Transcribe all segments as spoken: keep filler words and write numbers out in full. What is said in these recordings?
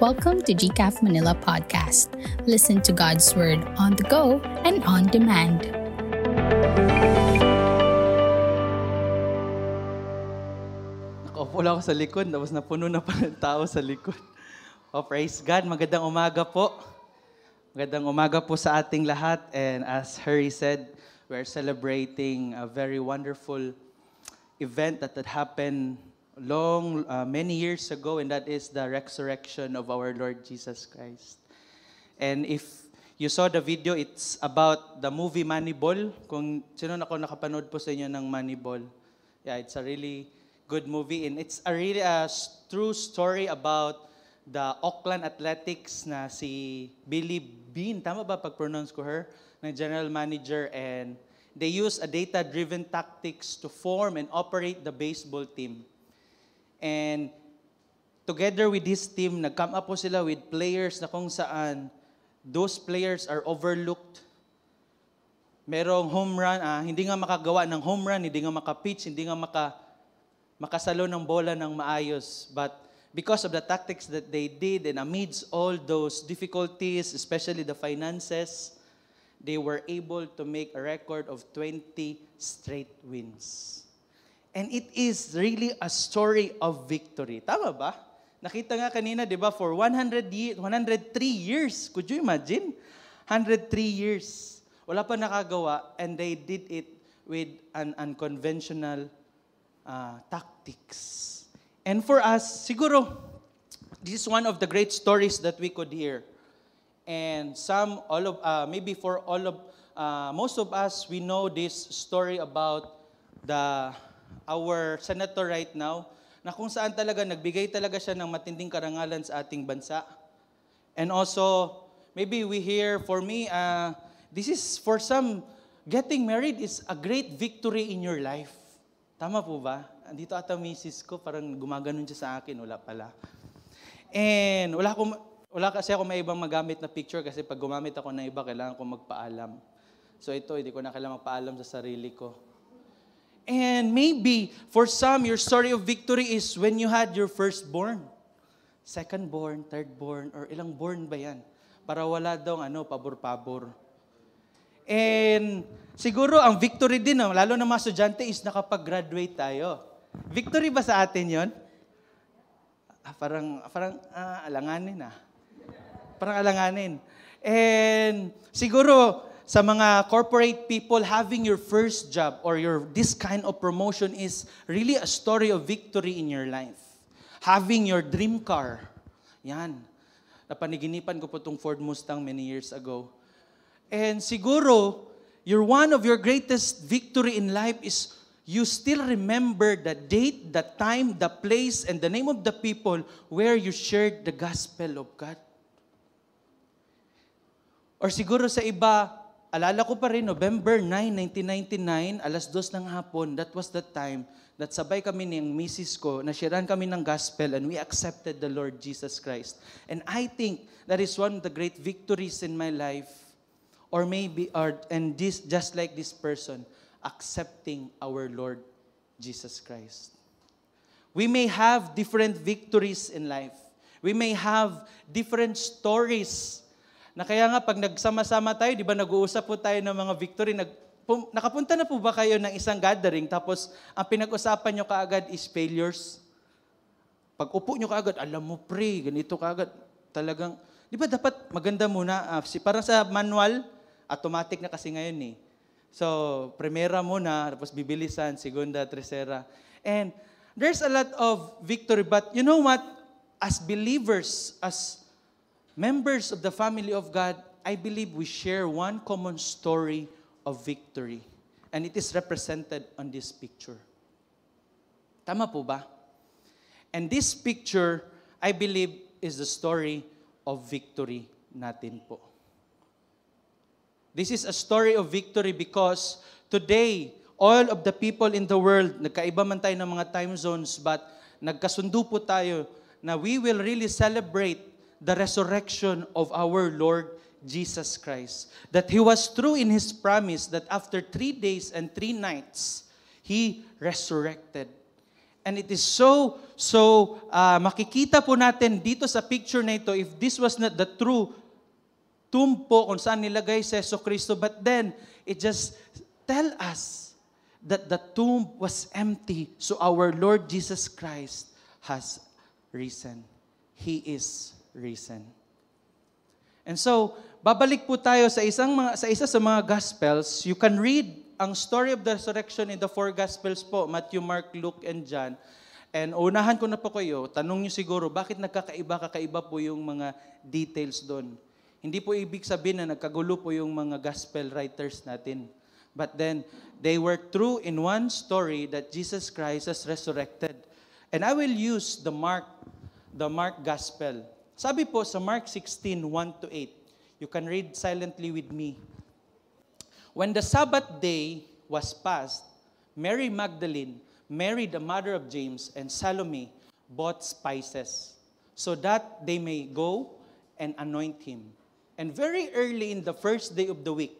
Welcome to G C A F Manila Podcast. Listen to God's Word on the go and on demand. Nakaupo lang ako sa likod, tapos napuno na pala ng tao sa likod. Oh, praise God. Magandang umaga po. Magandang umaga po sa ating lahat. And as Harry said, we're celebrating a very wonderful event that had happened long, uh, many years ago, and that is the resurrection of our Lord Jesus Christ. And if you saw the video, it's about the movie Moneyball. Kung sino na ko nakapanood po sa inyo ng Moneyball. Yeah, it's a really good movie, and it's a really a true story about the Oakland Athletics na si Billy Beane, tama ba pag-pronounce ko her, na general manager, and they use a data-driven tactics to form and operate the baseball team. And together with this team, nag-come up po sila with players na kung saan those players are overlooked. Merong home run, ah, hindi nga makagawa ng home run, hindi nga makapitch, hindi nga maka, makasalo ng bola ng maayos. But because of the tactics that they did and amidst all those difficulties, especially the finances, they were able to make a record of twenty straight wins. And it is really a story of victory. Tama ba? Nakita nga kanina, di ba, for one hundred years, one hundred three years, could you imagine? one hundred three years. Wala pa nakagawa, and they did it with an unconventional uh, tactics. And for us, siguro, this is one of the great stories that we could hear. And some, all of, uh, maybe for all of, uh, most of us, we know this story about the our senator right now, na kung saan talaga, nagbigay talaga siya ng matinding karangalan sa ating bansa. And also, maybe we hear, for me, uh, this is, for some, getting married is a great victory in your life. Tama po ba? Andito ata misis ko, parang gumaganon siya sa akin, wala pala. And wala, akong, wala kasi ako may ibang magamit na picture, kasi pag gumamit ako na iba, kailangan ko magpaalam. So ito, hindi ko na kailangan magpaalam sa sarili ko. And maybe, for some, your story of victory is when you had your firstborn. Secondborn, thirdborn, or ilang born ba yan? Para wala daw, ano, pabor-pabor. And siguro, ang victory din, lalo na mga estudyante, is nakapag-graduate tayo. Victory ba sa atin yon? Ah, parang, parang ah, alanganin ah. Parang alanganin. And siguro, sa mga corporate people, having your first job or your this kind of promotion is really a story of victory in your life. Having your dream car. Yan. Napaniginipan ko po itong Ford Mustang many years ago. And siguro, your one of your greatest victory in life is you still remember the date, the time, the place, and the name of the people where you shared the gospel of God. Or siguro sa iba, alala ko pa rin, November ninth, nineteen ninety-nine, alas dos ng hapon, that was the time that sabay kami ng misis ko, nashiran kami ng gospel, and we accepted the Lord Jesus Christ. And I think that is one of the great victories in my life. Or maybe, or, and this just like this person, accepting our Lord Jesus Christ. We may have different victories in life. We may have different stories. Na kaya nga, pag nagsama-sama tayo, di ba nag-uusap po tayo ng mga victory, nag, pum, nakapunta na po ba kayo ng isang gathering, tapos ang pinag-usapan nyo kaagad is failures? Pag upo nyo kaagad, alam mo pre, ganito kaagad, talagang, di ba dapat maganda muna, uh, si, parang sa manual, automatic na kasi ngayon eh. So, primera muna, tapos bibilisan, segunda, tercera. And there's a lot of victory, but you know what? As believers, as members of the family of God, I believe we share one common story of victory. And it is represented on this picture. Tama po ba? And this picture, I believe, is the story of victory natin po. This is a story of victory because today, all of the people in the world, nagkaiba man tayo ng mga time zones, but nagkasundo po tayo na we will really celebrate the resurrection of our Lord Jesus Christ. That He was true in His promise that after three days and three nights, He resurrected. And it is so, so uh, makikita po natin dito sa picture na ito, if this was not the true tumpo kung saan nilagay si Yeso Cristo, but then it just tell us that the tomb was empty, so our Lord Jesus Christ has risen. He is risen. And so, babalik po tayo sa isang mga, sa isa sa mga Gospels. You can read ang story of the resurrection in the four Gospels po, Matthew, Mark, Luke, and John. And unahan ko na po kayo, tanong nyo siguro, bakit nagkakaiba-kakaiba po yung mga details doon? Hindi po ibig sabihin na nagkagulo po yung mga gospel writers natin. But then, they were true in one story that Jesus Christ has resurrected. And I will use the Mark, the Mark Gospel. Sabi po sa Mark sixteen, one to eight, you can read silently with me. When the Sabbath day was past, Mary Magdalene, Mary the mother of James, and Salome bought spices, so that they may go and anoint him. And very early in the first day of the week.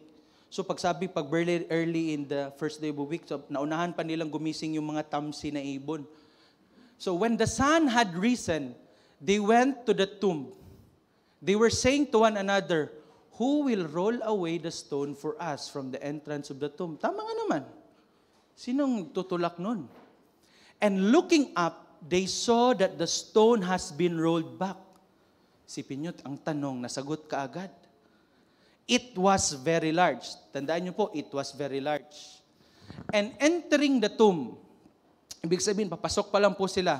So pagsabi, pag very early in the first day of the week, so naunahan pa nilang gumising yung mga tamsi na ibon. So when the sun had risen, they went to the tomb. They were saying to one another, "Who will roll away the stone for us from the entrance of the tomb?" Tama nga naman. Sinong tutulak nun? And looking up, they saw that the stone has been rolled back. Sipin nyo, ang tanong, nasagot ka agad. It was very large. Tandaan nyo po, it was very large. And entering the tomb, ibig sabihin, papasok pa lang po sila,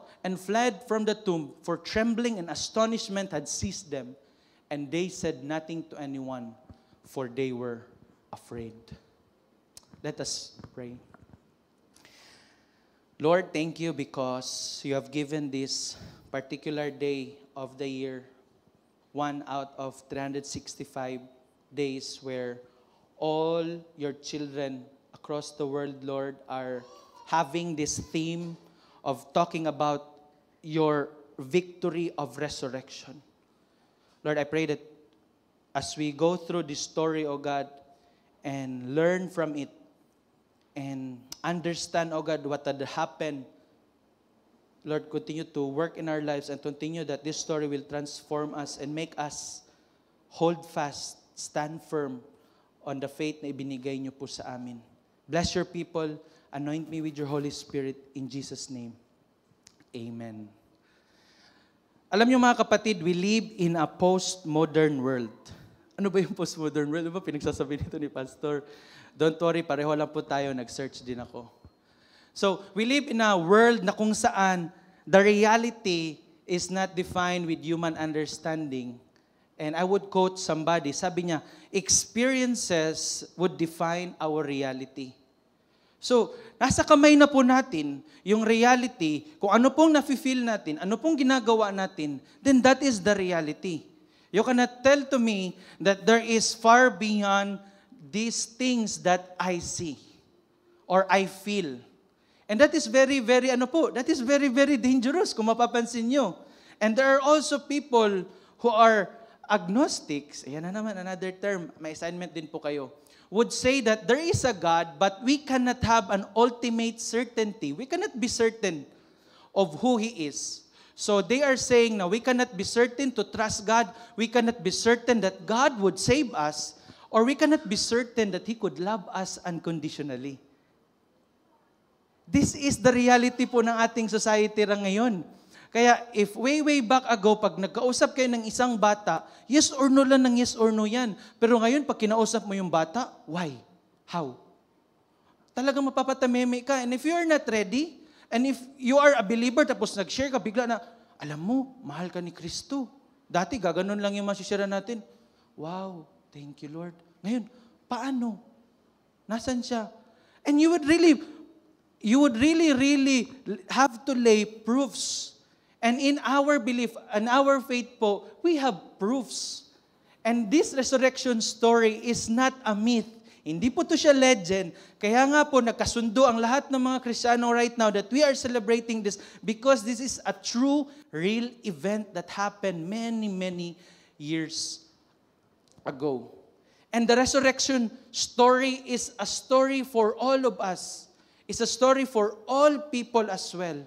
and fled from the tomb, for trembling and astonishment had seized them. And they said nothing to anyone, for they were afraid. Let us pray. Lord, thank you because you have given this particular day of the year, one out of three hundred sixty-five days where all your children across the world, Lord, are having this theme of talking about your victory of resurrection. Lord, I pray that as we go through this story, O God, and learn from it, and understand, O God, what had happened, Lord, continue to work in our lives and continue that this story will transform us and make us hold fast, stand firm on the faith na ibinigay niyo po sa amin. Bless your people. Anoint me with your Holy Spirit in Jesus' name. Amen. Alam niyo mga kapatid, we live in a postmodern world. Ano ba yung postmodern world? Ano ba pinagsasabi nito ni Pastor? Don't worry, pareho lang po tayo. Nag-search din ako. So, we live in a world na kung saan the reality is not defined with human understanding. And I would quote somebody, sabi niya, experiences would define our reality. So, nasa kamay na po natin yung reality, kung ano pong nafe-feel natin, ano pong ginagawa natin, then that is the reality. You cannot tell to me that there is far beyond these things that I see or I feel. And that is very, very, ano po, that is very, very dangerous kung mapapansin nyo. And there are also people who are agnostics, ayan na naman, another term, may assignment din po kayo, would say that there is a God, but we cannot have an ultimate certainty. We cannot be certain of who He is. So they are saying na we cannot be certain to trust God, we cannot be certain that God would save us, or we cannot be certain that He could love us unconditionally. This is the reality po ng ating society ra ngayon. Kaya if way, way back ago, pag nagkausap kayo ng isang bata, yes or no lang ng yes or no yan. Pero ngayon, pag kinausap mo yung bata, why? How? Talagang mapapatameme ka. And if you are not ready, and if you are a believer, tapos nag-share ka, bigla na, alam mo, mahal ka ni Kristo. Dati, gaganon lang yung masishare natin. Wow, thank you Lord. Ngayon, paano? Nasaan siya? And you would really... You would really, really have to lay proofs And in our belief, in our faith po, we have proofs. And this resurrection story is not a myth. Hindi po to siya legend. Kaya nga po, nagkasundo ang lahat ng mga Kristiyano right now that we are celebrating this because this is a true, real event that happened many, many years ago. And the resurrection story is a story for all of us. It's a story for all people as well.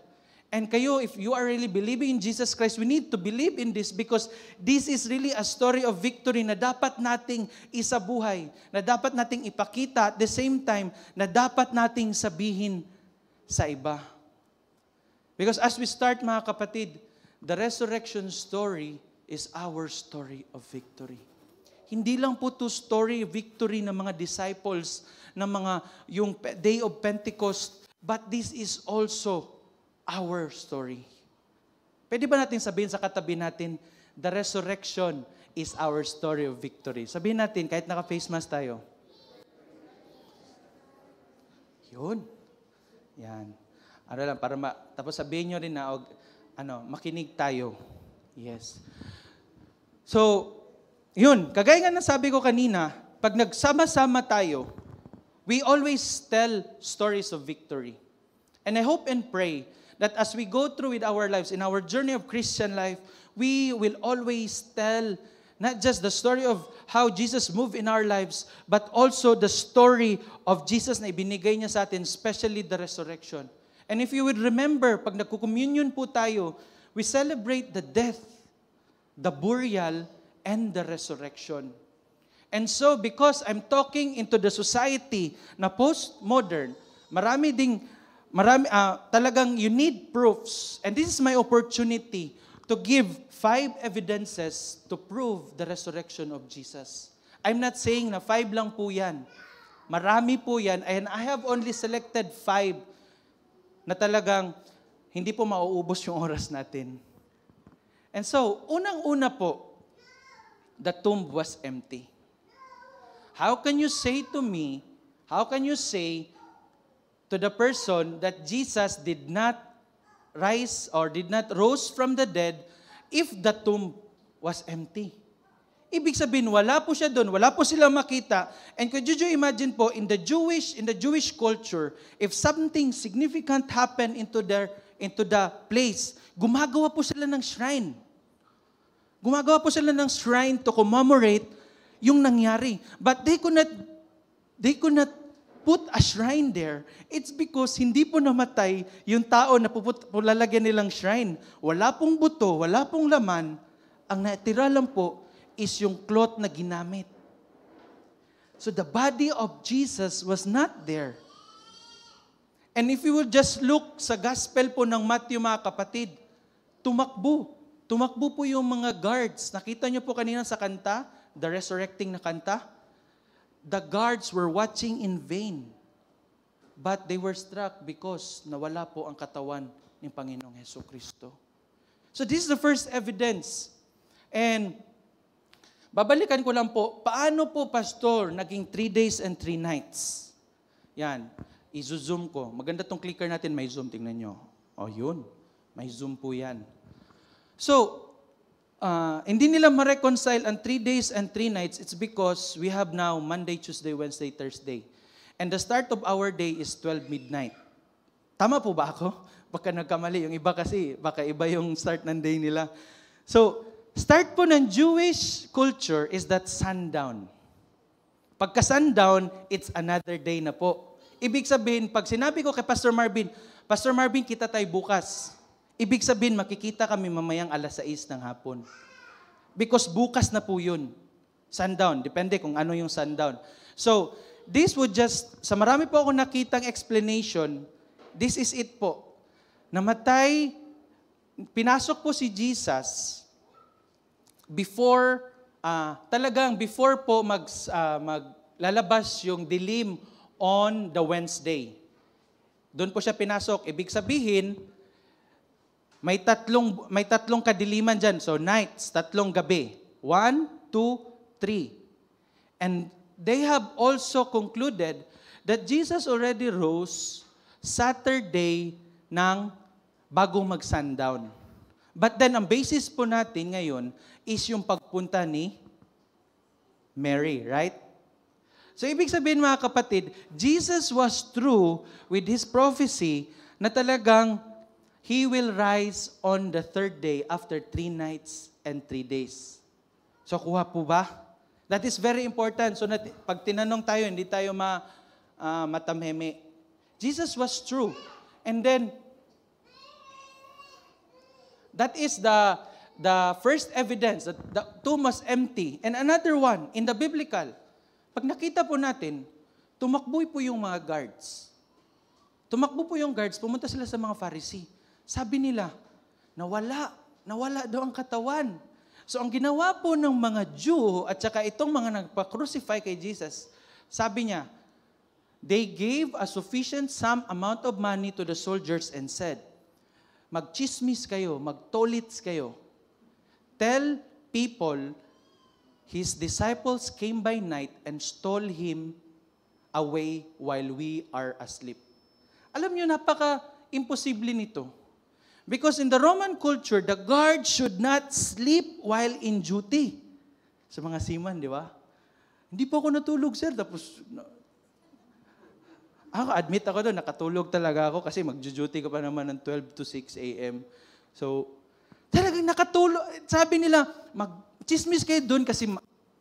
And kayo, if you are really believing in Jesus Christ, we need to believe in this because this is really a story of victory na dapat nating isabuhay, na dapat nating ipakita at the same time, na dapat nating sabihin sa iba. Because as we start, mga kapatid, the resurrection story is our story of victory. Hindi lang po to story victory ng mga disciples, ng mga yung day of Pentecost, but this is also our story. Pwede ba natin sabihin sa katabi natin, the resurrection is our story of victory. Sabihin natin, kahit naka-face mask tayo. Yun. Yan. Ano lang, para ma- tapos sabihin nyo rin na, og, ano, makinig tayo. Yes. So, yun. Kagaya nga nasabi ko kanina, pag nagsama-sama tayo, we always tell stories of victory. And I hope and pray that as we go through with our lives, in our journey of Christian life, we will always tell not just the story of how Jesus moved in our lives, but also the story of Jesus na ibinigay niya sa atin, especially the resurrection. And if you would remember, pag nagkukommunion po tayo, we celebrate the death, the burial, and the resurrection. And so, because I'm talking into the society na postmodern, marami ding Marami, uh, talagang you need proofs. And this is my opportunity to give five evidences to prove the resurrection of Jesus. I'm not saying na five lang po yan. Marami po yan. And I have only selected five na talagang hindi po mauubos yung oras natin. And so, unang-una po, the tomb was empty. How can you say to me, how can you say, to the person that Jesus did not rise or did not rose from the dead if the tomb was empty? Ibig sabihin, wala po siya doon, wala po sila makita. And could you imagine po, in the Jewish, in the Jewish culture, if something significant happened into their, into the place, gumagawa po sila ng shrine. Gumagawa po sila ng shrine to commemorate yung nangyari. But they could not, they could not put a shrine there, it's because hindi po namatay yung tao na pulalagyan nilang shrine. Wala pong buto, wala pong laman. Ang natira lang po is yung cloth na ginamit. So the body of Jesus was not there. And if you will just look sa gospel po ng Matthew, mga kapatid, tumakbo. Tumakbo po yung mga guards. Nakita nyo po kanina sa kanta, the resurrecting na kanta. The guards were watching in vain, but they were struck because nawala po ang katawan ng Panginoong Hesus Kristo. So this is the first evidence. And babalikan ko lang po, paano po, Pastor, naging three days and three nights? Yan, izo-zoom ko. Maganda tong clicker natin, may zoom, tingnan nyo. O yun, may zoom po yan. So, Uh, hindi nila ma-reconcile ang three days and three nights, it's because we have now Monday, Tuesday, Wednesday, Thursday. And the start of our day is twelve midnight. Tama po ba ako? Baka nagkamali. Yung iba kasi, baka iba yung start ng day nila. So, start po ng Jewish culture is that sundown. Pagka sundown, it's another day na po. Ibig sabihin, pag sinabi ko kay Pastor Marvin, Pastor Marvin, kita tayo bukas. Ibig sabihin, makikita kami mamayang alas sais ng hapon. Because bukas na po yun. Sundown. Depende kung ano yung sundown. So, this would just, sa marami po akong nakitang explanation, this is it po. Namatay, pinasok po si Jesus before, uh, talagang before po mag, uh, maglalabas yung dilim on the Wednesday. Doon po siya pinasok. Ibig sabihin, May tatlong, may tatlong kadiliman dyan. So, nights, tatlong gabi. One, two, three. And they have also concluded that Jesus already rose Saturday ng bagong mag-sundown. But then, ang basis po natin ngayon is yung pagpunta ni Mary, right? So, ibig sabihin mga kapatid, Jesus was true with His prophecy na talagang He will rise on the third day after three nights and three days. So, kuha po ba? That is very important. So, nat- pag tinanong tayo, hindi tayo ma, uh, matamheme. Jesus was true. And then, that is the, the first evidence that the tomb was empty. And another one, in the biblical, pag nakita po natin, tumakbo po yung mga guards. Tumakbo po yung guards, pumunta sila sa mga Pharisee. Sabi nila, nawala, nawala daw ang katawan. So ang ginawa po ng mga Jew at saka itong mga nagpa-crucify kay Jesus, sabi niya, they gave a sufficient sum amount of money to the soldiers and said, magchismis kayo, magtolits kayo. Tell people, his disciples came by night and stole him away while we are asleep. Alam niyo, napaka-imposible nito. Because in the Roman culture, the guard should not sleep while in duty. Sa mga seaman, di ba? Hindi po ako natulog, sir. Tapos, ako, admit ako doon, nakatulog talaga ako kasi mag-duty ka pa naman ng twelve to six a m So, talagang nakatulog. Sabi nila, mag-chismis kayo doon kasi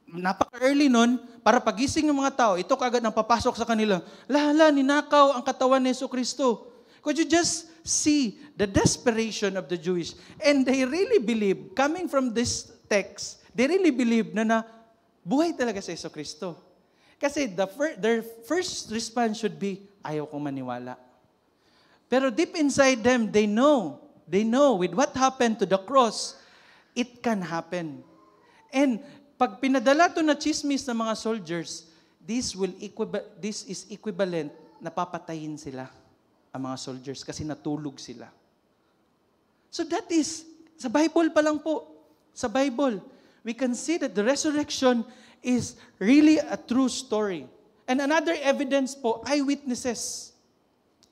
napaka-early noon para pagising ng mga tao. Ito kagad nang papasok sa kanila. Lahala, ninakaw ang katawan ni Yesu Kristo. Could you just see the desperation of the Jewish? And they really believe, coming from this text, they really believe na na buhay talaga si Yesu Kristo. Kasi the fir- their first response should be, ayaw kong maniwala. Pero deep inside them, they know, they know with what happened to the cross, it can happen. And pag pinadala to na chismis ng mga soldiers, this, will equi- this is equivalent na papatayin sila. Ang mga soldiers kasi natulog sila. So that is, sa Bible pa lang po, sa Bible, we can see that the resurrection is really a true story. And another evidence po, eyewitnesses.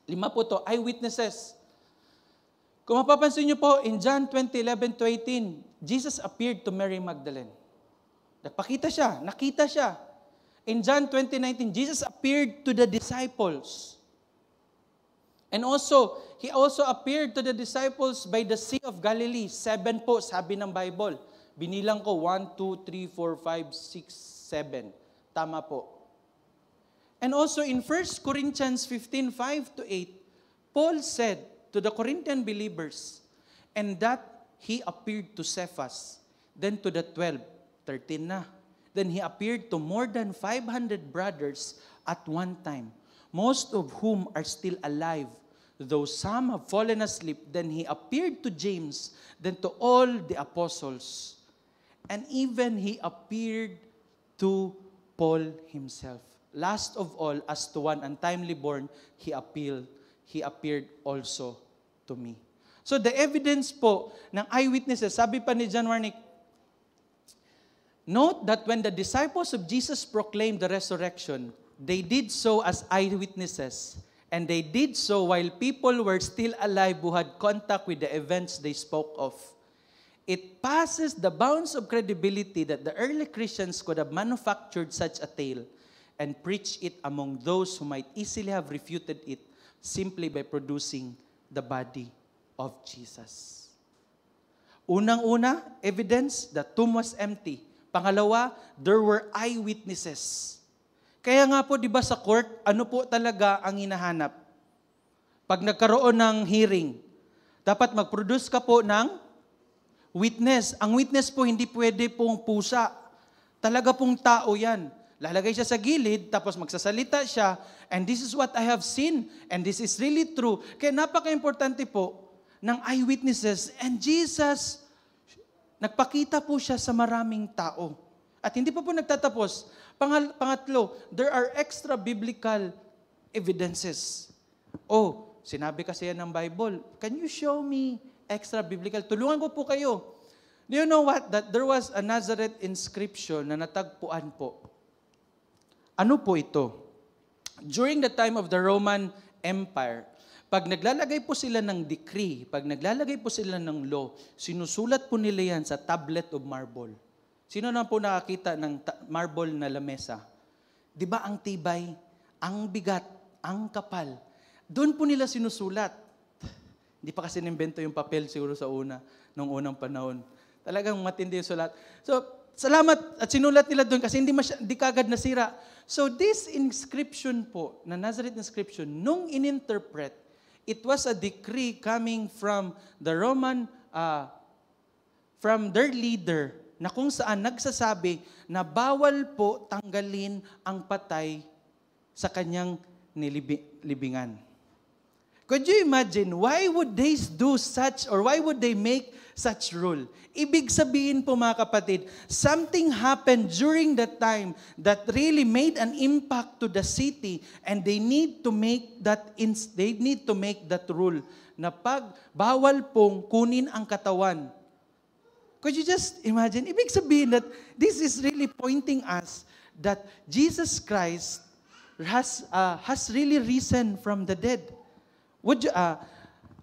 Lima po to, eyewitnesses. Kung mapapansin niyo po, in John twenty, eleven to eighteen, Jesus appeared to Mary Magdalene. Nakita siya, nakita siya. In John twenty, nineteen, Jesus appeared to the disciples. And also, He also appeared to the disciples by the Sea of Galilee. Seven po, sabi ng Bible. Binilang ko, one, two, three, four, five, six, seven. Tama po. And also in First Corinthians fifteen, five to eight, Paul said to the Corinthian believers, and that He appeared to Cephas, then to the twelve, thirteen na. Then He appeared to more than five hundred brothers at one time, most of whom are still alive. Though some have fallen asleep, then He appeared to James, then to all the apostles. And even He appeared to Paul himself. Last of all, as to one untimely born, He appealed, He appeared also to me. So the evidence po ng eyewitnesses, sabi pa ni John Warnick, note that when the disciples of Jesus proclaimed the resurrection, they did so as eyewitnesses. And they did so while people were still alive who had contact with the events they spoke of. It passes the bounds of credibility that the early Christians could have manufactured such a tale and preached it among those who might easily have refuted it simply by producing the body of Jesus. Unang-una, evidence, the tomb was empty. Pangalawa, there were eyewitnesses. Kaya nga po, di ba sa court, ano po talaga ang hinahanap? Pag nagkaroon ng hearing, dapat mag-produce ka po ng witness. Ang witness po, hindi pwede pong pusa. Talaga pong tao yan. Lalagay siya sa gilid, tapos magsasalita siya, and this is what I have seen, and this is really true. Kaya napaka-importante po ng eyewitnesses. And Jesus, nagpakita po siya sa maraming tao. At hindi pa po nagtatapos. Pangal- pangatlo, there are extra biblical evidences. Oh, sinabi kasi yan ng Bible. Can you show me extra biblical? Tulungan ko po kayo. Do you know what? That there was a Nazareth inscription na natagpuan po. Ano po ito? During the time of the Roman Empire, Pag naglalagay po sila ng decree, pag naglalagay po sila ng law, sinusulat po nila yan sa tablet of marble. Sino na po nakakita ng marble na lamesa? Di ba ang tibay, ang bigat, ang kapal? Doon po nila sinusulat. Hindi pa kasi nimbento yung papel siguro sa una, nung unang panahon. Talagang matindi yung sulat. So, salamat at sinulat nila doon kasi hindi, hindi kagad nasira. So, this inscription po, na Nazareth inscription, nung ininterpret, it was a decree coming from the Roman, uh, from their leader, na kung saan nagsasabi na bawal po tanggalin ang patay sa kanyang nilibingan. Could you imagine, why would they do such, or why would they make such rule? Ibig sabihin po mga kapatid, something happened during that time that really made an impact to the city, and they need to make that they need to make that rule na pag bawal pong kunin ang katawan. Could you just imagine? Ibig sabihin that this is really pointing us that Jesus Christ has uh, has really risen from the dead. Would you, uh,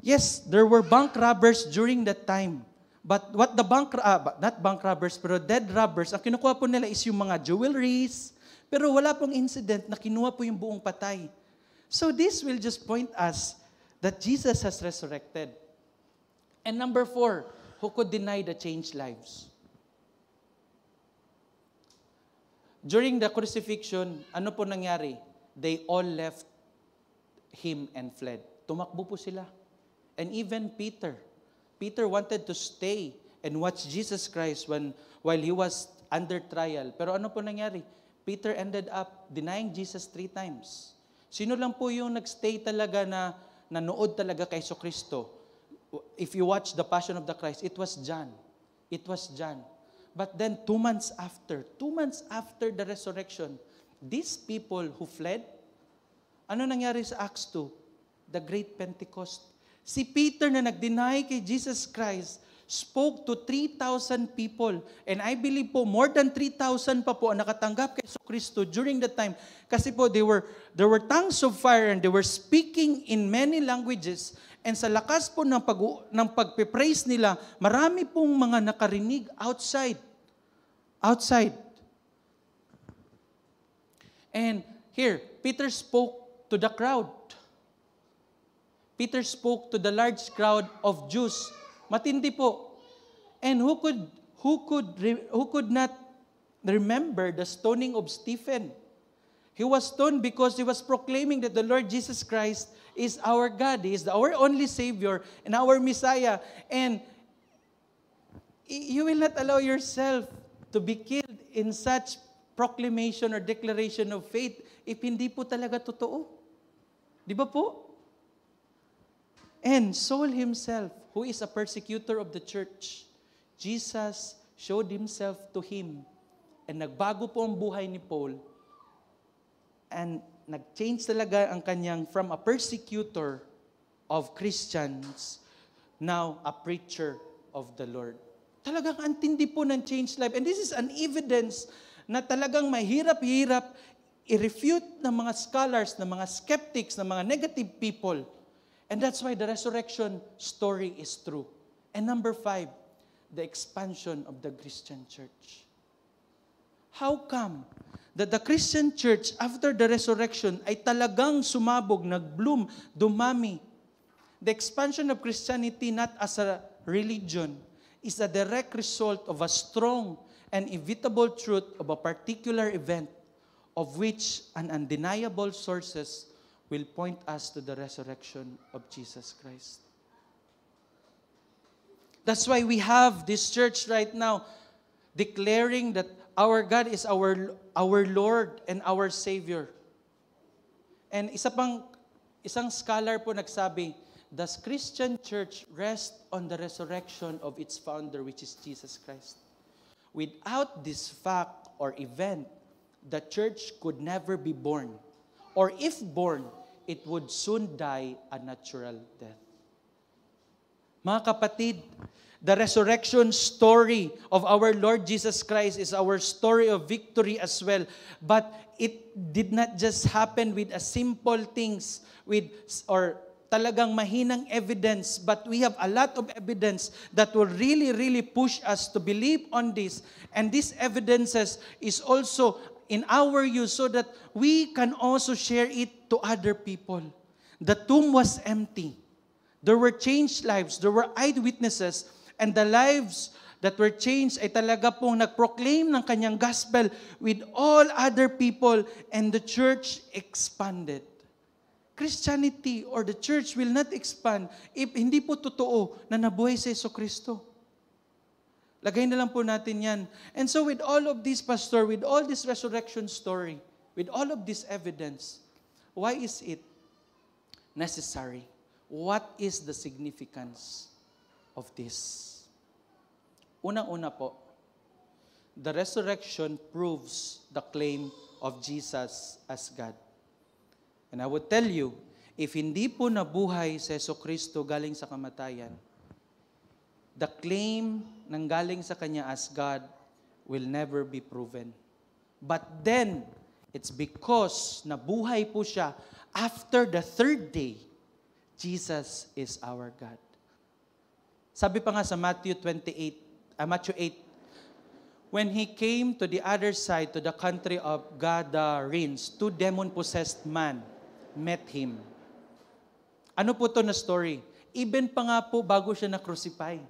yes, there were bank robbers during that time. But what the bank, uh, not bank robbers, pero dead robbers, ang kinukuha po nila is yung mga jewelries. Pero wala pong incident na kinuha po yung buong patay. So this will just point us that Jesus has resurrected. And number four, who could deny the changed lives? During the crucifixion, ano po nangyari? They all left him and fled. Tumakbo po sila. And even Peter. Peter wanted to stay and watch Jesus Christ when while he was under trial. Pero ano po nangyari? Peter ended up denying Jesus three times. Sino lang po yung nagstay talaga na nanood talaga kay Jesucristo? If you watch the Passion of the Christ, it was John. It was John. But then two months after, two months after the resurrection, these people who fled, ano nangyari sa Acts two? The Great Pentecost. Si Peter na nag-deny kay Jesus Christ spoke to three thousand people. And I believe po, more than three thousand pa po ang nakatanggap kay Jesucristo during that time. Kasi po, they were, there were tongues of fire and they were speaking in many languages. And sa lakas po ng, pag, ng pagpipraise nila, marami pong mga nakarinig outside. Outside. And here, Peter spoke to the crowd. Peter spoke to the large crowd of Jews. Matindi po. And who could who could who could not remember the stoning of Stephen? He was stoned because he was proclaiming that the Lord Jesus Christ is our God, he is our only Savior and our Messiah. And you will not allow yourself to be killed in such proclamation or declaration of faith if hindi po talaga totoo. Di ba po? And Saul himself, who is a persecutor of the church, Jesus showed himself to him. And nagbago po ang buhay ni Paul. And nag-change talaga ang kanyang from a persecutor of Christians, now a preacher of the Lord. Talagang antindi po ng changed life. And this is an evidence na talagang mahirap-hirap i-refute ng mga scholars, ng mga skeptics, ng mga negative people. And that's why the resurrection story is true. And number five, the expansion of the Christian church. How come that the Christian church after the resurrection ay talagang sumabog, nag-bloom, dumami? The expansion of Christianity not as a religion is a direct result of a strong and inevitable truth of a particular event, of which an undeniable sources will point us to the resurrection of Jesus Christ. That's why we have this church right now declaring that our God is our, our Lord and our Savior. And isa pang, isang scholar po nagsabi, does Christian church rest on the resurrection of its founder, which is Jesus Christ? Without this fact or event, the church could never be born. Or if born, it would soon die a natural death. Mga kapatid, the resurrection story of our Lord Jesus Christ is our story of victory as well. But it did not just happen with a simple things, with or talagang mahinang evidence, but we have a lot of evidence that will really, really push us to believe on this. And these evidences is also in our use so that we can also share it to other people. The tomb was empty. There were changed lives. There were eyewitnesses. And the lives that were changed ay talaga pong nag-proclaim ng kanyang gospel with all other people, and the church expanded. Christianity or the church will not expand if hindi po totoo na nabuhay si Jesucristo. Lagay na lang po natin yan. And so with all of this, Pastor, with all this resurrection story, with all of this evidence, why is it necessary? What is the significance of this? Una-una po, the resurrection proves the claim of Jesus as God. And I would tell you, if hindi po nabuhay si Jesucristo galing sa kamatayan, the claim ng galing sa Kanya as God will never be proven. But then, it's because nabuhay po siya after the third day, Jesus is our God. Sabi pa nga sa Matthew twenty-eight, uh, Matthew eight, when he came to the other side, to the country of Gadarenes, two demon-possessed man met him. Ano po to na story? Even pa nga po bago siya na-crucify.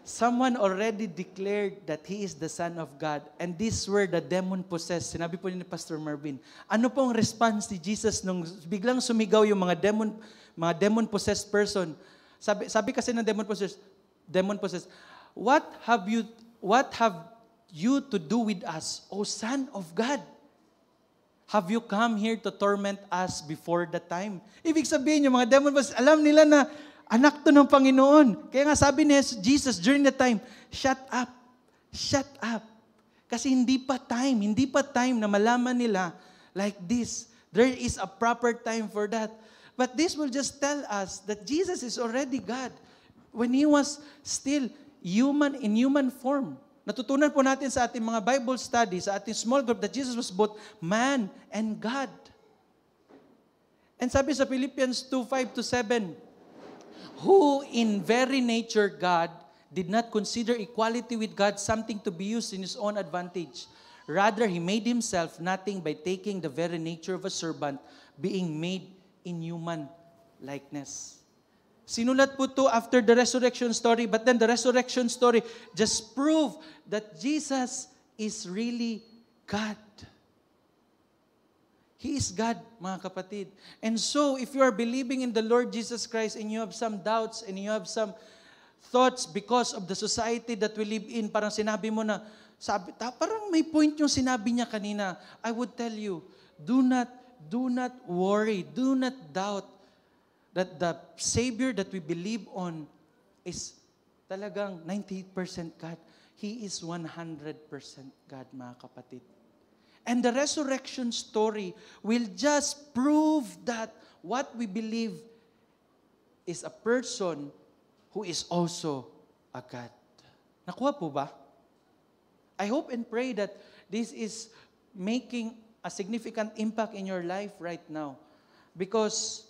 Someone already declared that he is the Son of God, and these were the demon-possessed. Sinabi po ni Pastor Marvin, ano pong response ni Jesus nung biglang sumigaw yung mga demon, mga demon-possessed person? Sabi, sabi kasi ng demon-possessed, demon-possessed, what have you, what have you to do with us, O Son of God? Have you come here to torment us before the time? Ibig sabihin yung mga demon-possessed, alam nila na anak to ng Panginoon. Kaya nga sabi ni Jesus during the time, shut up, shut up. Kasi hindi pa time, hindi pa time na malaman nila like this. There is a proper time for that. But this will just tell us that Jesus is already God when He was still human in human form. Natutunan po natin sa ating mga Bible study, sa ating small group, that Jesus was both man and God. And sabi sa Philippians two, five to seven, who in very nature God did not consider equality with God something to be used in his own advantage. Rather, he made himself nothing by taking the very nature of a servant, being made in human likeness. Sinulat po to after the resurrection story, but then the resurrection story just proved that Jesus is really God. He is God, mga kapatid. And so, if you are believing in the Lord Jesus Christ and you have some doubts and you have some thoughts because of the society that we live in, parang sinabi mo na, sabi, parang may point yung sinabi niya kanina, I would tell you, do not, do not worry, do not doubt that the Savior that we believe on is talagang ninety-eight percent God. He is one hundred percent God, mga kapatid. And the resurrection story will just prove that what we believe is a person who is also a God. Nakuha po ba? I hope and pray that this is making a significant impact in your life right now. Because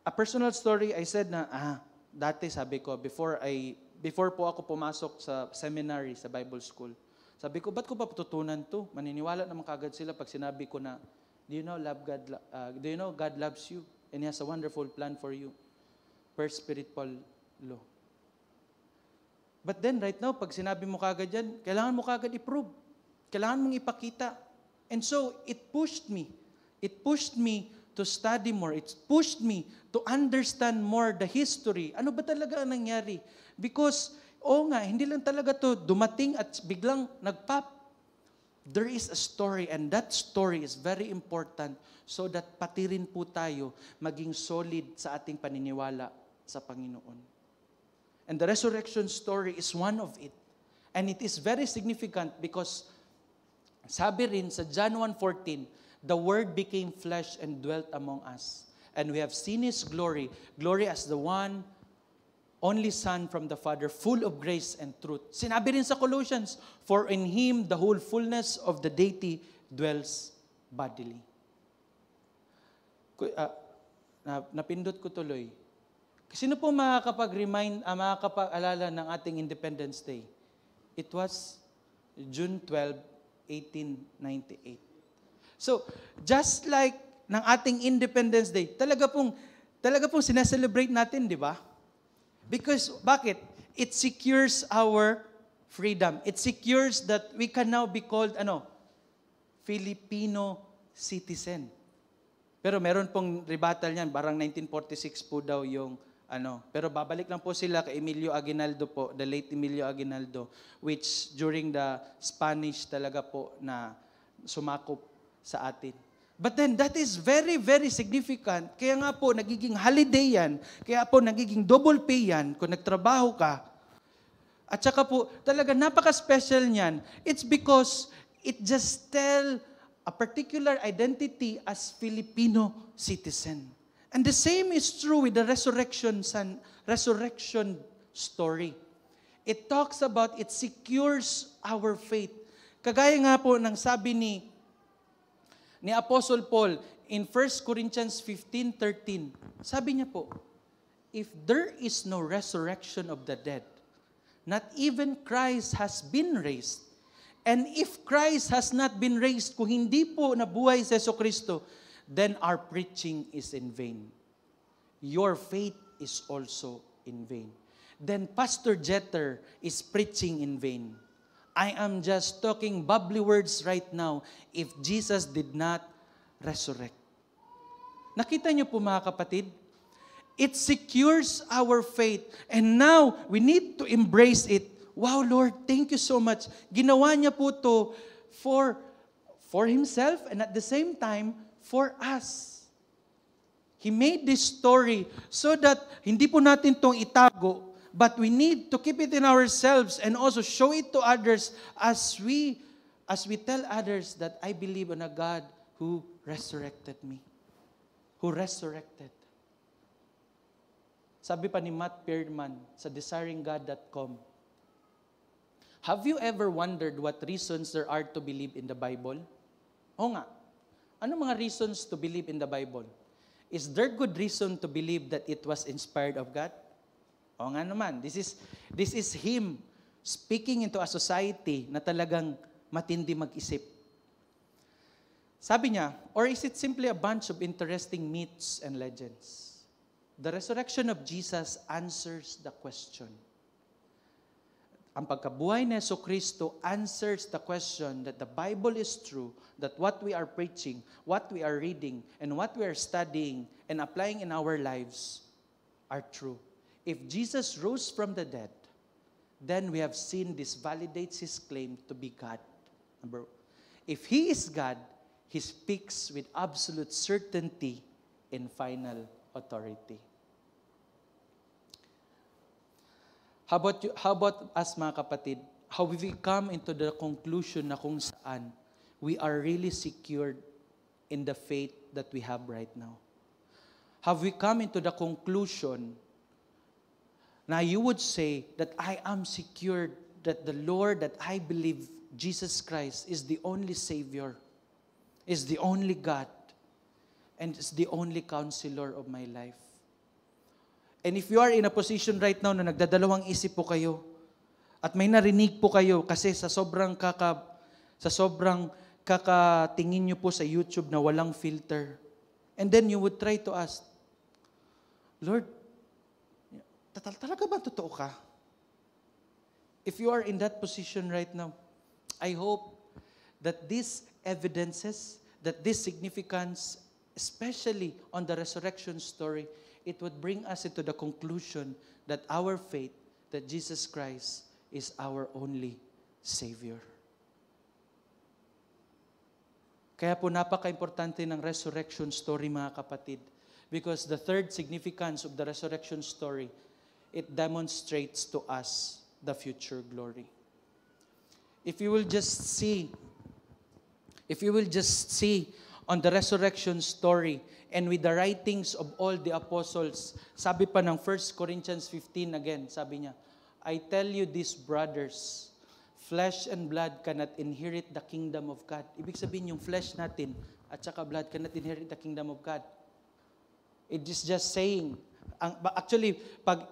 a personal story, I said na, ah, dati sabi ko, before, I, before po ako pumasok sa seminary, sa Bible school, sabi ko, ba't ko pa patutunan to? Maniniwala naman kagad sila pag sinabi ko na, do you know love God, uh, do you know God loves you and He has a wonderful plan for you? Per spiritual law. But then right now, pag sinabi mo kagad yan, kailangan mo kagad i-prove. Kailangan mong ipakita. And so, it pushed me. It pushed me to study more. It pushed me to understand more the history. Ano ba talaga ang nangyari? Because, oo nga, hindi lang talaga to dumating at biglang nagpap. There is a story, and that story is very important so that pati rin po tayo maging solid sa ating paniniwala sa Panginoon. And the resurrection story is one of it. And it is very significant because sabi rin sa John one fourteen, the Word became flesh and dwelt among us. And we have seen His glory, glory as the one only Son from the Father, full of grace and truth. Sinabi rin sa Colossians, for in Him the whole fullness of the deity dwells bodily. Uh, na, napindot ko tuloy. Sino po makakapag-remind, uh, makakapag-alala ng ating Independence Day? It was June twelfth, eighteen ninety-eight. So, just like ng ating Independence Day, talaga pong, talaga pong sineselebrate natin, di ba? Because, bakit? It secures our freedom. It secures that we can now be called, ano, Filipino citizen. Pero meron pong rebattle niyan, barang nineteen forty-six po daw yung ano, pero babalik lang po sila kay Emilio Aguinaldo po, the late Emilio Aguinaldo, which during the Spanish talaga po na sumakop sa atin. But then that is very, very significant. Kaya nga po, nagiging holiday yan. Kaya po, nagiging double pay yan kung nagtrabaho ka. At saka po, talaga napaka-special niyan. It's because it just tell a particular identity as Filipino citizen. And the same is true with the resurrection, son, resurrection story. It talks about, it secures our faith. Kagaya nga po ng sabi ni, ni Apostle Paul in First Corinthians fifteen thirteen, sabi niya po, if there is no resurrection of the dead, not even Christ has been raised. And if Christ has not been raised, kung hindi po nabuhay si Jesucristo, then our preaching is in vain. Your faith is also in vain. Then Pastor Jeter is preaching in vain. I am just talking bubbly words right now if Jesus did not resurrect. Nakita niyo po mga kapatid? It secures our faith. And now, we need to embrace it. Wow, Lord, thank you so much. Ginawa niya po to for, for Himself and at the same time, for us. He made this story so that hindi po natin itong itago, but we need to keep it in ourselves and also show it to others as we, as we tell others that I believe on a God who resurrected me. Who resurrected. Sabi pa ni Matt Pearman sa desiring god dot com, have you ever wondered what reasons there are to believe in the Bible? Oo nga. Ano mga reasons to believe in the Bible? Is there good reason to believe that it was inspired of God? Oo nga naman. This is, this is Him speaking into a society na talagang matindi mag-isip. Sabi niya, or is it simply a bunch of interesting myths and legends? The resurrection of Jesus answers the question. Ang pagkabuhay ni Jesucristo answers the question that the Bible is true, that what we are preaching, what we are reading, and what we are studying and applying in our lives are true. If Jesus rose from the dead, then we have seen this validates His claim to be God. If He is God, He speaks with absolute certainty and final authority. How about, you, how about us mga kapatid, how we come into the conclusion na kung saan we are really secured in the faith that we have right now? Have we come into the conclusion na you would say that I am secured, that the Lord, that I believe Jesus Christ is the only Savior, is the only God, and is the only counselor of my life? And if you are in a position right now na nagdadalawang isip po kayo at may narinig po kayo kasi sa sobrang kaka sa sobrang kakatingin niyo po sa YouTube na walang filter. And then you would try to ask, Lord, talaga ba totoo ka? If you are in that position right now, I hope that these evidences, that this significance, especially on the resurrection story, it would bring us into the conclusion that our faith, that Jesus Christ is our only Savior. Kaya po napaka-importante ng resurrection story mga kapatid, because the third significance of the resurrection story, it demonstrates to us the future glory. If you will just see, if you will just see on the resurrection story, and with the writings of all the apostles, sabi pa ng First Corinthians fifteen again, sabi niya, I tell you this, brothers, flesh and blood cannot inherit the kingdom of God. Ibig sabihin yung flesh natin at saka blood cannot inherit the kingdom of God. It is just saying. Ang, actually, pag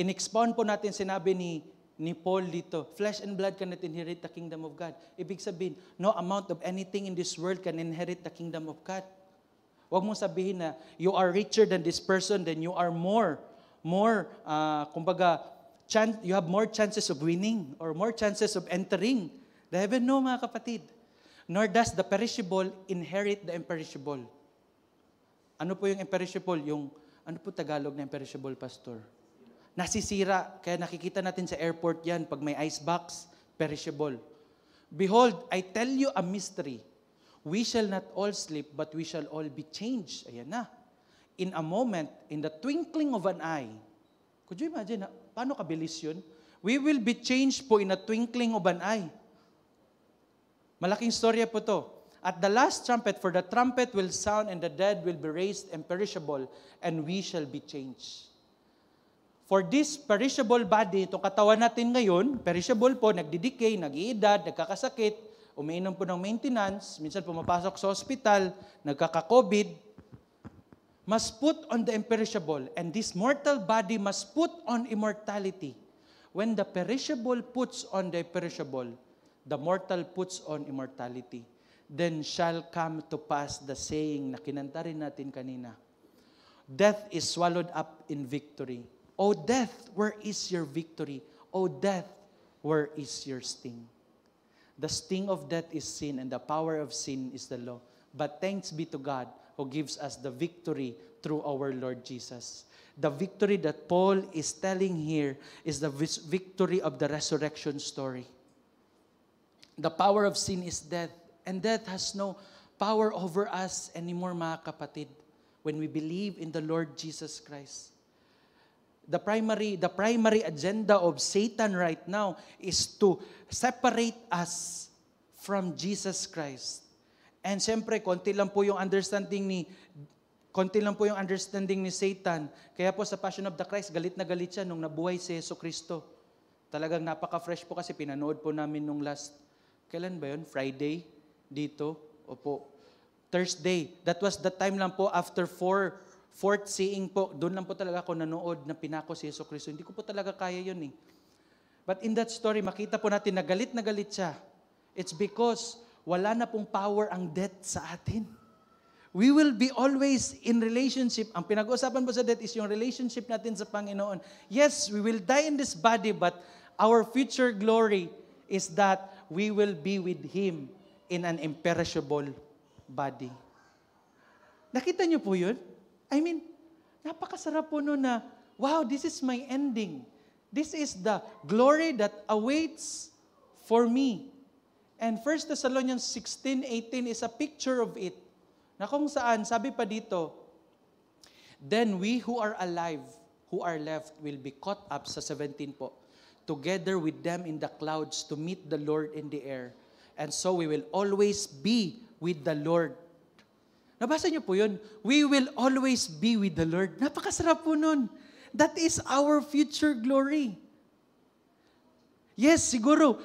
in-expound po natin sinabi ni, ni Paul dito, flesh and blood cannot inherit the kingdom of God. Ibig sabihin, no amount of anything in this world can inherit the kingdom of God. Huwag mong sabihin na, you are richer than this person, then you are more, more, uh, kumbaga, chance, you have more chances of winning or more chances of entering the heaven. No, mga kapatid. Nor does the perishable inherit the imperishable. Ano po yung imperishable? Yung, ano po Tagalog na imperishable, Pastor? Nasisira. Kaya nakikita natin sa airport yan, pag may icebox, perishable. Behold, I tell you a mystery. We shall not all sleep, but we shall all be changed. Ayan na. In a moment, in the twinkling of an eye. Could you imagine? Paano kabilis yun? We will be changed po in a twinkling of an eye. Malaking storya po to. At the last trumpet, for the trumpet will sound and the dead will be raised imperishable and we shall be changed. For this perishable body, itong katawan natin ngayon, perishable po, nagdidecay, nag-iedad, nagkakasakit, umainom po ng maintenance, minsan pumapasok sa hospital, nagkaka-COVID, must put on the imperishable and this mortal body must put on immortality. When the perishable puts on the perishable, the mortal puts on immortality. Then shall come to pass the saying na kinanta rin natin kanina. Death is swallowed up in victory. O death, where is your victory? O death, where is your sting? The sting of death is sin and the power of sin is the law. But thanks be to God who gives us the victory through our Lord Jesus. The victory that Paul is telling here is the victory of the resurrection story. The power of sin is death, and death has no power over us anymore, mga kapatid, when we believe in the Lord Jesus Christ. The primary, the primary agenda of Satan right now is to separate us from Jesus Christ. And siyempre, konti lang po yung understanding ni konti lang po yung understanding ni Satan. Kaya po sa Passion of the Christ, galit na galit siya nung nabuhay si Yesu Cristo. Talagang napaka-fresh po kasi pinanood po namin nung last Kailan ba yun? Friday? Dito? Opo. Thursday. That was the time lang po after four, fourth seeing po. Doon lang po talaga ako nanood na pinako si Yesu Cristo. Hindi ko po talaga kaya yun eh. But in that story, makita po natin na galit na galit siya. It's because wala na pong power ang death sa atin. We will be always in relationship. Ang pinag-uusapan po sa death is yung relationship natin sa Panginoon. Yes, we will die in this body, but our future glory is that we will be with Him in an imperishable body. Nakita niyo po yun? I mean, napakasarap po nun na, wow, this is my ending. This is the glory that awaits for me. And First Thessalonians sixteen eighteen is a picture of it. Na kung saan, sabi pa dito, then we who are alive, who are left, will be caught up sa seventeen po. Together with them in the clouds to meet the Lord in the air. And so we will always be with the Lord. Nabasa niyo po yun? We will always be with the Lord. Napakasarap po nun. That is our future glory. Yes, siguro,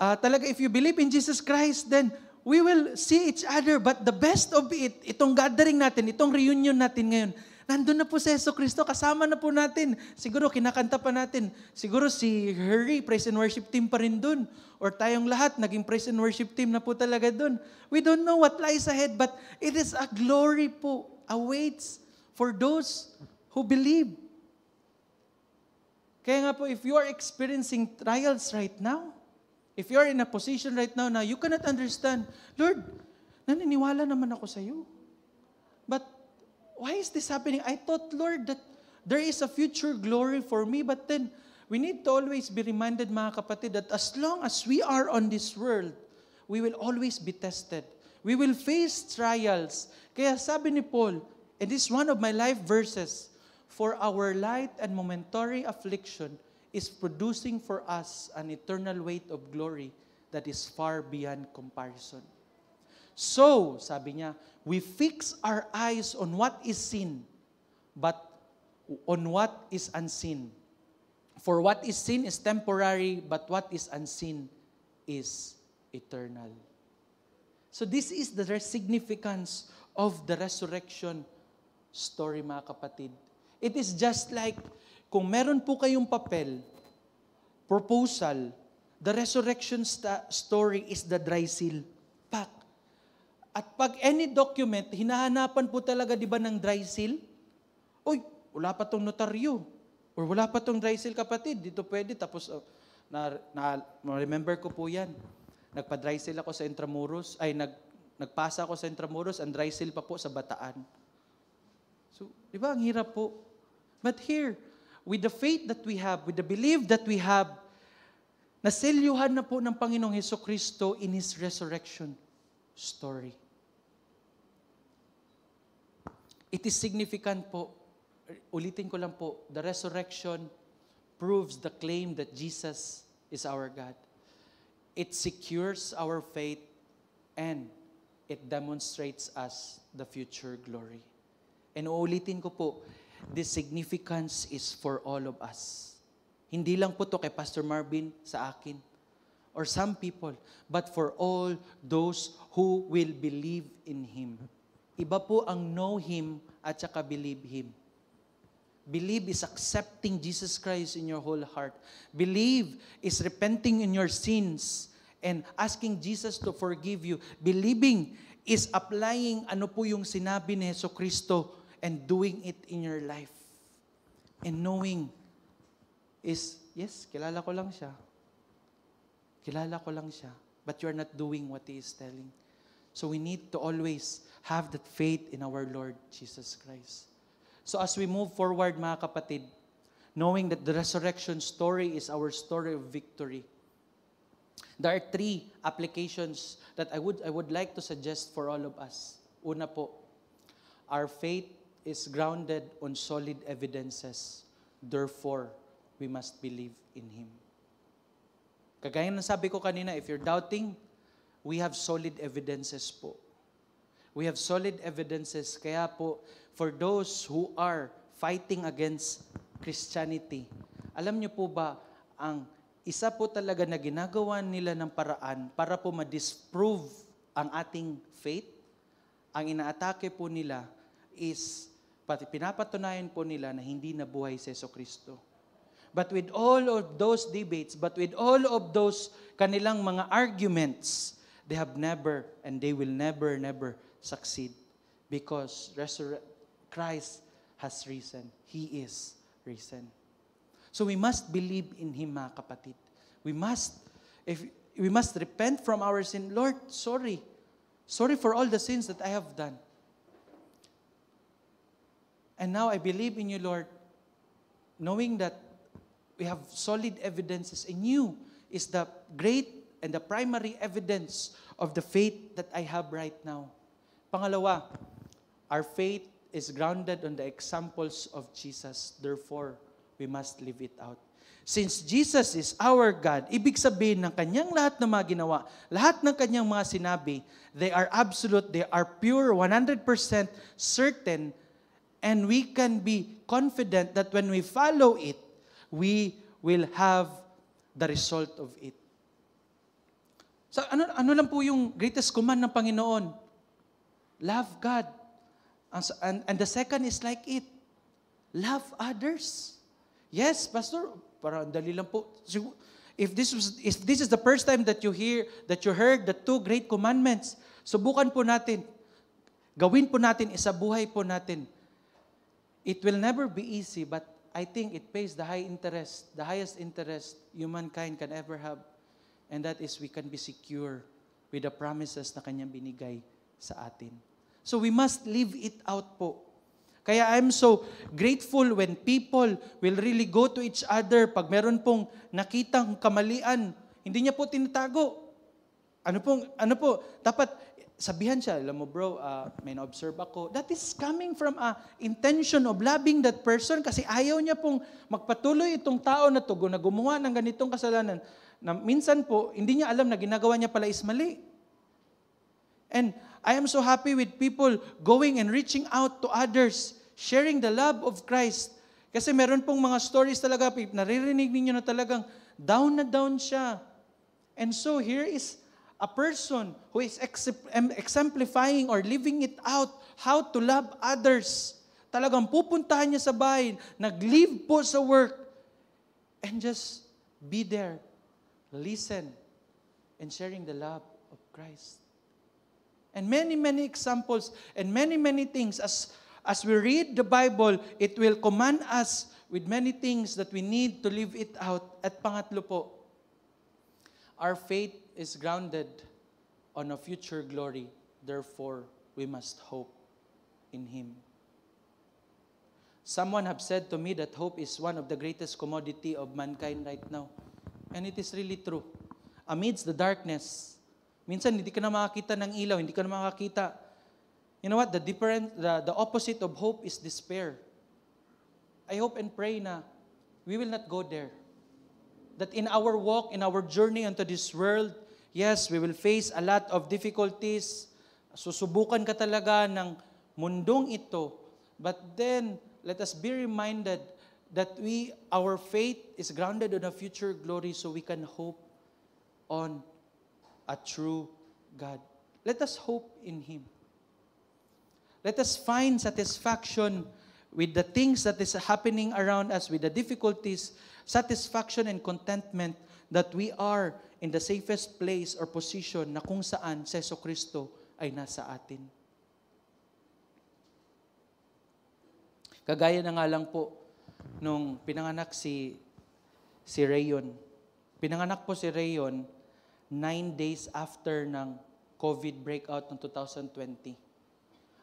uh, talaga if you believe in Jesus Christ, then we will see each other. But the best of it, itong gathering natin, itong reunion natin ngayon, nandun na po si Yesu Cristo, kasama na po natin. Siguro kinakanta pa natin. Siguro si Harry, praise and worship team pa rin dun. Or tayong lahat, naging praise and worship team na po talaga dun. We don't know what lies ahead, but it is a glory po awaits for those who believe. Kaya nga po, if you are experiencing trials right now, if you are in a position right now na you cannot understand, Lord, naniniwala naman ako sa iyo. But why is this happening? I thought, Lord, that there is a future glory for me. But then, we need to always be reminded, mga kapatid, that as long as we are on this world, we will always be tested. We will face trials. Kaya sabi ni Paul, and this is one of my life verses, for our light and momentary affliction is producing for us an eternal weight of glory that is far beyond comparison. So, sabi niya, we fix our eyes on what is seen, but on what is unseen. For what is seen is temporary, but what is unseen is eternal. So this is the significance of the resurrection story, mga kapatid. It is just like, kung meron po kayong papel, proposal, the resurrection story is the dry seal pack. At pag any document, hinahanapan po talaga, di ba, ng dry seal? Uy, wala pa tong notaryo. Or wala pa tong dry seal, kapatid. Dito pwede. Tapos, uh, na, na, remember ko po yan. Nagpa-dry seal ako sa Intramuros. Ay, nag, nagpasa ako sa Intramuros. Ang dry seal pa po sa Bataan. So, di ba, ang hirap po. But here, with the faith that we have, with the belief that we have, nasilyuhan na po ng Panginoong Jesucristo in His resurrection story. It is significant po. Ulitin ko lang po, the resurrection proves the claim that Jesus is our God. It secures our faith and it demonstrates us the future glory. And uulitin ko po, this significance is for all of us. Hindi lang po to kay Pastor Marvin, sa akin, or some people, but for all those who will believe in Him. Iba po ang know Him at saka believe Him. Believe is accepting Jesus Christ in your whole heart. Believe is repenting in your sins and asking Jesus to forgive you. Believing is applying ano po yung sinabi ni Jesucristo and doing it in your life. And knowing is, yes, kilala ko lang siya. Kilala ko lang siya. But you are not doing what He is telling. So we need to always have that faith in our Lord Jesus Christ. So as we move forward, mga kapatid, knowing that the resurrection story is our story of victory, there are three applications that I would, I would like to suggest for all of us. Una po, our faith is grounded on solid evidences. Therefore, we must believe in Him. Kagaya ng sabi ko kanina, if you're doubting, we have solid evidences po. We have solid evidences. Kaya po, for those who are fighting against Christianity, alam niyo po ba, ang isa po talaga na ginagawa nila ng paraan para po ma-disprove ang ating faith, ang inaatake po nila is, pinapatunayan po nila na hindi nabuhay si Jesucristo. But with all of those debates, but with all of those kanilang mga arguments, they have never and they will never, never succeed because Christ has risen. He is risen. So we must believe in Him, mga kapatid. We must, if we must repent from our sin. Lord, sorry. Sorry for all the sins that I have done. And now I believe in You, Lord, knowing that we have solid evidences in You is the great and the primary evidence of the faith that I have right now. Pangalawa, our faith is grounded on the examples of Jesus. Therefore, we must live it out. Since Jesus is our God, ibig sabihin ng Kanyang lahat ng mga ginawa, lahat ng Kanyang mga sinabi, they are absolute, they are pure, one hundred percent certain, and we can be confident that when we follow it, we will have the result of it. So ano, ano lang po yung greatest command ng Panginoon? Love God. And, and the second is like it. Love others. Yes, Pastor, parang dali lang po. If this, was, if this is the first time that you hear, that you heard the two great commandments, subukan po natin. Gawin po natin, isabuhay po natin. It will never be easy, but I think it pays the high interest, the highest interest humankind can ever have. And that is we can be secure with the promises na Kanyang binigay sa atin. So we must live it out po. Kaya I'm so grateful when people will really go to each other pag meron pong nakitang kamalian. Hindi niya po tinatago. Ano po, ano po, dapat sabihan siya, alam mo bro, uh, may na-observe ako. That is coming from a intention of loving that person kasi ayaw niya pong magpatuloy itong tao na to na gumawa ng ganitong kasalanan na minsan po, hindi niya alam na ginagawa niya pala is mali. And I am so happy with people going and reaching out to others, sharing the love of Christ. Kasi meron pong mga stories talaga, naririnig ninyo na talagang down na down siya. And so here is a person who is exemplifying or living it out, how to love others. talagang pupuntahan niya sa bahay, nag-leave po sa work, and just be there, listen, and sharing the love of Christ. And many, many examples, and many, many things. As, as we read the Bible, it will command us with many things that we need to live it out. At pangatlo po, our faith is grounded on a future glory. Therefore, we must hope in Him. Someone have said to me that hope is one of the greatest commodity of mankind right now. And it is really true. Amidst the darkness, minsan hindi ka na makakita ng ilaw, hindi ka na makakita. You know what? The different, the, the opposite of hope is despair. I hope and pray na we will not go there. That in our walk, in our journey into this world, yes, we will face a lot of difficulties. Susubukan ka talaga ng mundong ito. But then, let us be reminded that we, our faith is grounded on a future glory, so we can hope on a true God. Let us hope in Him. Let us find satisfaction with the things that is happening around us, with the difficulties, satisfaction and contentment that we are in the safest place or position na kung saan si Jesucristo ay nasa atin. Kagaya na nga lang po nung pinanganak si si Rayon. Pinanganak po si Rayon nine days after ng COVID breakout ng two thousand twenty.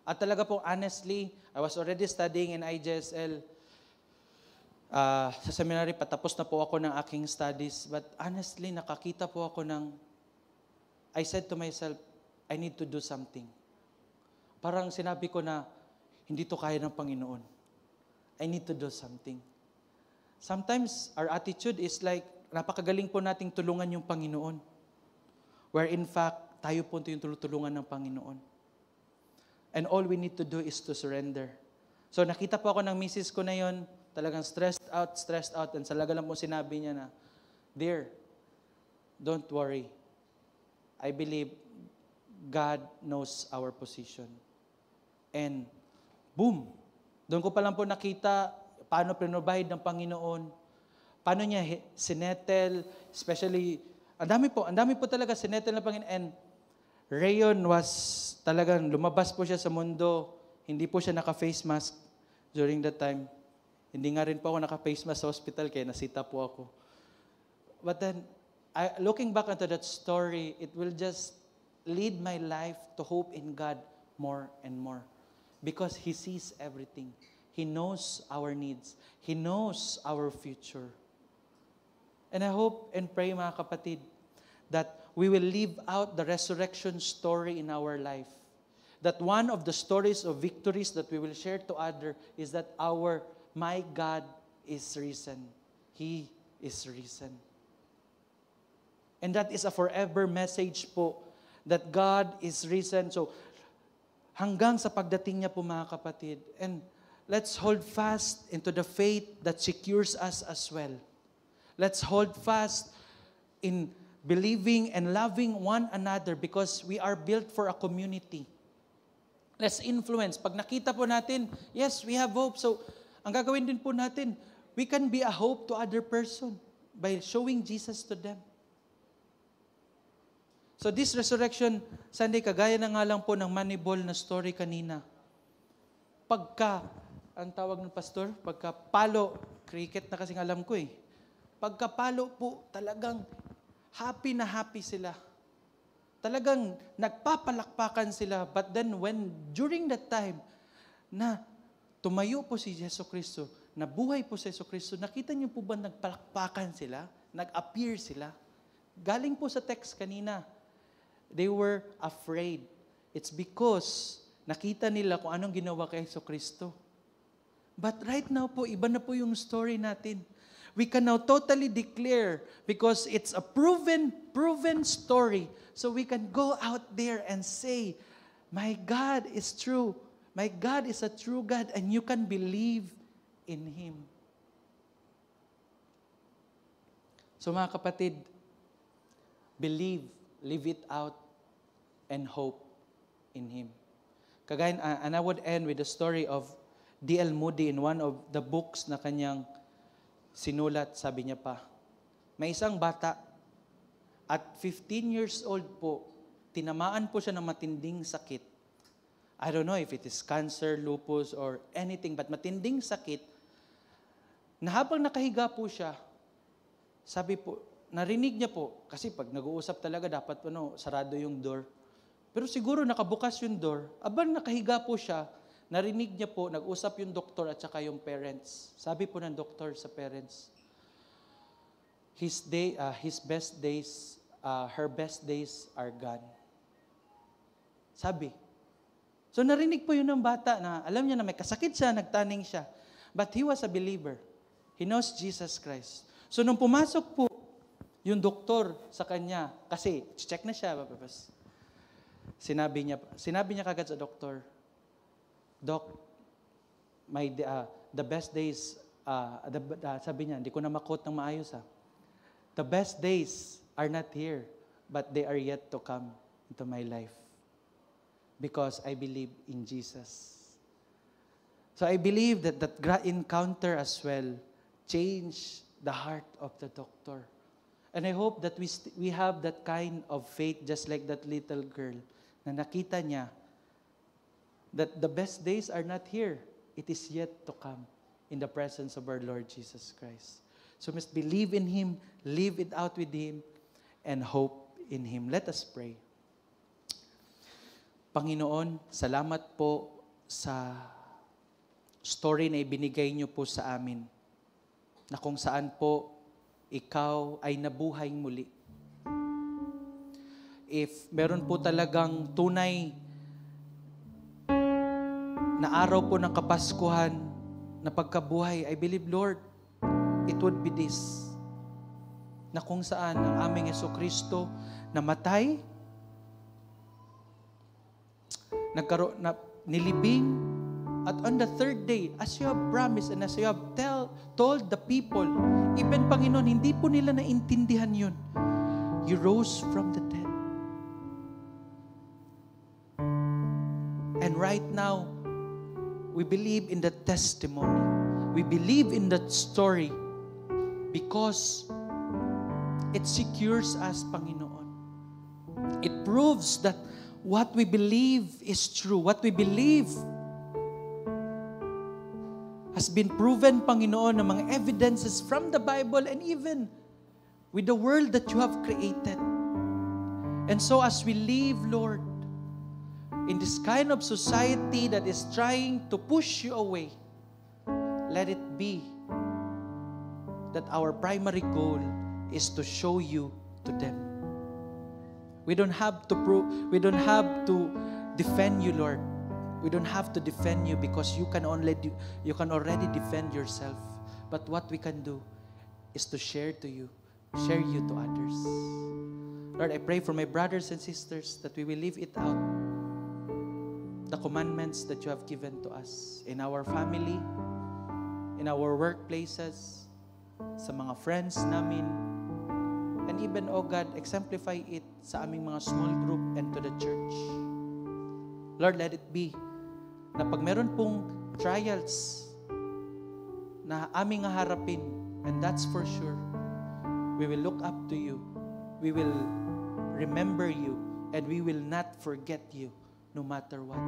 At talaga po, honestly, I was already studying in I J S L. Uh, sa seminary, patapos na po ako ng aking studies. But honestly, nakakita po ako ng, I said to myself, I need to do something. Parang sinabi ko na, hindi to kaya ng Panginoon. I need to do something. Sometimes, our attitude is like, napakagaling po nating tulungan yung Panginoon. Where in fact, tayo po yung tulungan ng Panginoon. And all we need to do is to surrender. So nakita po ako ng misis ko na yon, talagang stressed out, stressed out. And talaga lang po sinabi niya na, Dear, don't worry. I believe God knows our position. And boom! Doon ko pa lang po nakita paano pinrovide ng Panginoon, paano niya sinetel, especially, ang dami po, ang dami po talaga sinetel ng Panginoon. And Rayon was talagang lumabas po siya sa mundo, hindi po siya naka-face mask during that time. Hindi nga rin po ako naka-face mask sa hospital kaya nasita po ako. But then, I, looking back into that story, it will just lead my life to hope in God more and more. Because He sees everything. He knows our needs. He knows our future. And I hope and pray, mga kapatid, that we will live out the resurrection story in our life. That one of the stories of victories that we will share to others is that our, my God is risen. He is risen. And that is a forever message po, that God is risen. So, hanggang sa pagdating niya po, mga kapatid. And let's hold fast into the faith that secures us as well. Let's hold fast in believing and loving one another because we are built for a community. Let's influence. Pag nakita po natin, yes, we have hope. So, ang gagawin din po natin, we can be a hope to other person by showing Jesus to them. So this Resurrection Sunday, kagaya na nga lang po ng Moneyball na story kanina. Pagka, ang tawag ng pastor, pagka palo, cricket na kasing alam ko eh. Pagka palo po, talagang happy na happy sila. Talagang nagpapalakpakan sila. But then when, during that time, na tumayo po si Jesucristo, nabuhay po si Jesucristo, nakita niyo po ba nagpalakpakan sila? Nag-appear sila? Galing po sa text kanina. They were afraid. It's because nakita nila kung anong ginawa kay Jesucristo. But right now po, iba na po yung story natin. We can now totally declare because it's a proven, proven story. So we can go out there and say, my God is true. My God is a true God and you can believe in Him. So mga kapatid, believe, live it out, and hope in Him. Kagayan, and I would end with the story of D L. Moody, in one of the books na kanyang sinulat, sabi niya pa, may isang bata at fifteen years old po, tinamaan po siya ng matinding sakit. I don't know if it is cancer, lupus, or anything, but matinding sakit, na habang nakahiga po siya, sabi po, narinig niya po, kasi pag nag-uusap talaga, dapat ano, sarado yung door. Pero siguro nakabukas yung door, abang nakahiga po siya, narinig niya po, nag-usap yung doktor at saka yung parents. Sabi po ng doktor sa parents, his day, uh, his best days, uh, her best days are gone. Sabi. So narinig po yun ng bata na alam niya na may kasakit siya, nagtaning siya. But he was a believer. He knows Jesus Christ. So nung pumasok po yung doktor sa kanya, kasi check na siya, bababas. Sinabi niya, sinabi niya kagad sa doktor, Doc, my, uh, the best days, uh, the, uh, sabi niya, hindi ko na makot ng maayos ha. The best days are not here, but they are yet to come into my life. Because I believe in Jesus. So I believe that that encounter as well changed the heart of the doctor. And I hope that we, we have that kind of faith just like that little girl na nakita niya that the best days are not here. It is yet to come in the presence of our Lord Jesus Christ. So we must believe in Him, live it out with Him, and hope in Him. Let us pray. Panginoon, salamat po sa story na ibinigay niyo po sa amin, na kung saan po Ikaw ay nabuhay muli. If meron po talagang tunay na araw po ng Kapaskuhan na pagkabuhay, I believe, Lord, it would be this, na kung saan ang aming Jesucristo namatay, nagkaroon, na, nilibing, at on the third day, as you have promised and as you have tell, told the people, even Panginoon, hindi po nila naintindihan yun. You rose from the dead. And right now, we believe in the testimony. We believe in that story because it secures us, Panginoon. It proves that what we believe is true. What we believe has been proven, Panginoon, ng mga evidences from the Bible and even with the world that you have created. And so as we live, Lord, in this kind of society that is trying to push you away, let it be that our primary goal is to show you to them. We don't have to prove, we don't have to defend you, Lord. We don't have to defend you because you can only do, you can already defend yourself. But what we can do is to share to you, share you to others. Lord, I pray for my brothers and sisters that we will live it out, the commandments that you have given to us in our family, in our workplaces, sa mga friends namin, and even, O God, exemplify it sa aming mga small group and to the church. Lord, let it be na pag meron pong trials na aming haharapin, and that's for sure, we will look up to you, we will remember you, and we will not forget you no matter what.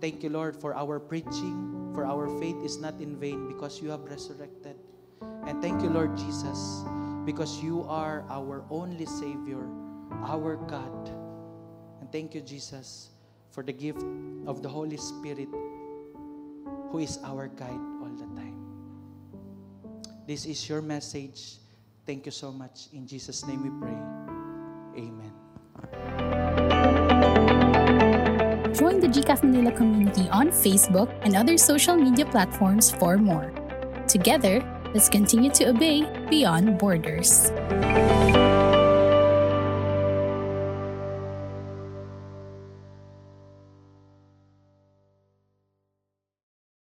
Thank you, Lord, for our preaching, for our faith is not in vain because you have resurrected. And thank you, Lord Jesus, because you are our only Savior, our God. And thank you, Jesus, for the gift of the Holy Spirit, who is our guide all the time. This is your message. Thank you so much. In Jesus' name we pray. Amen. Join the G C A F Manila community on Facebook and other social media platforms for more. Together, let's continue to obey beyond borders.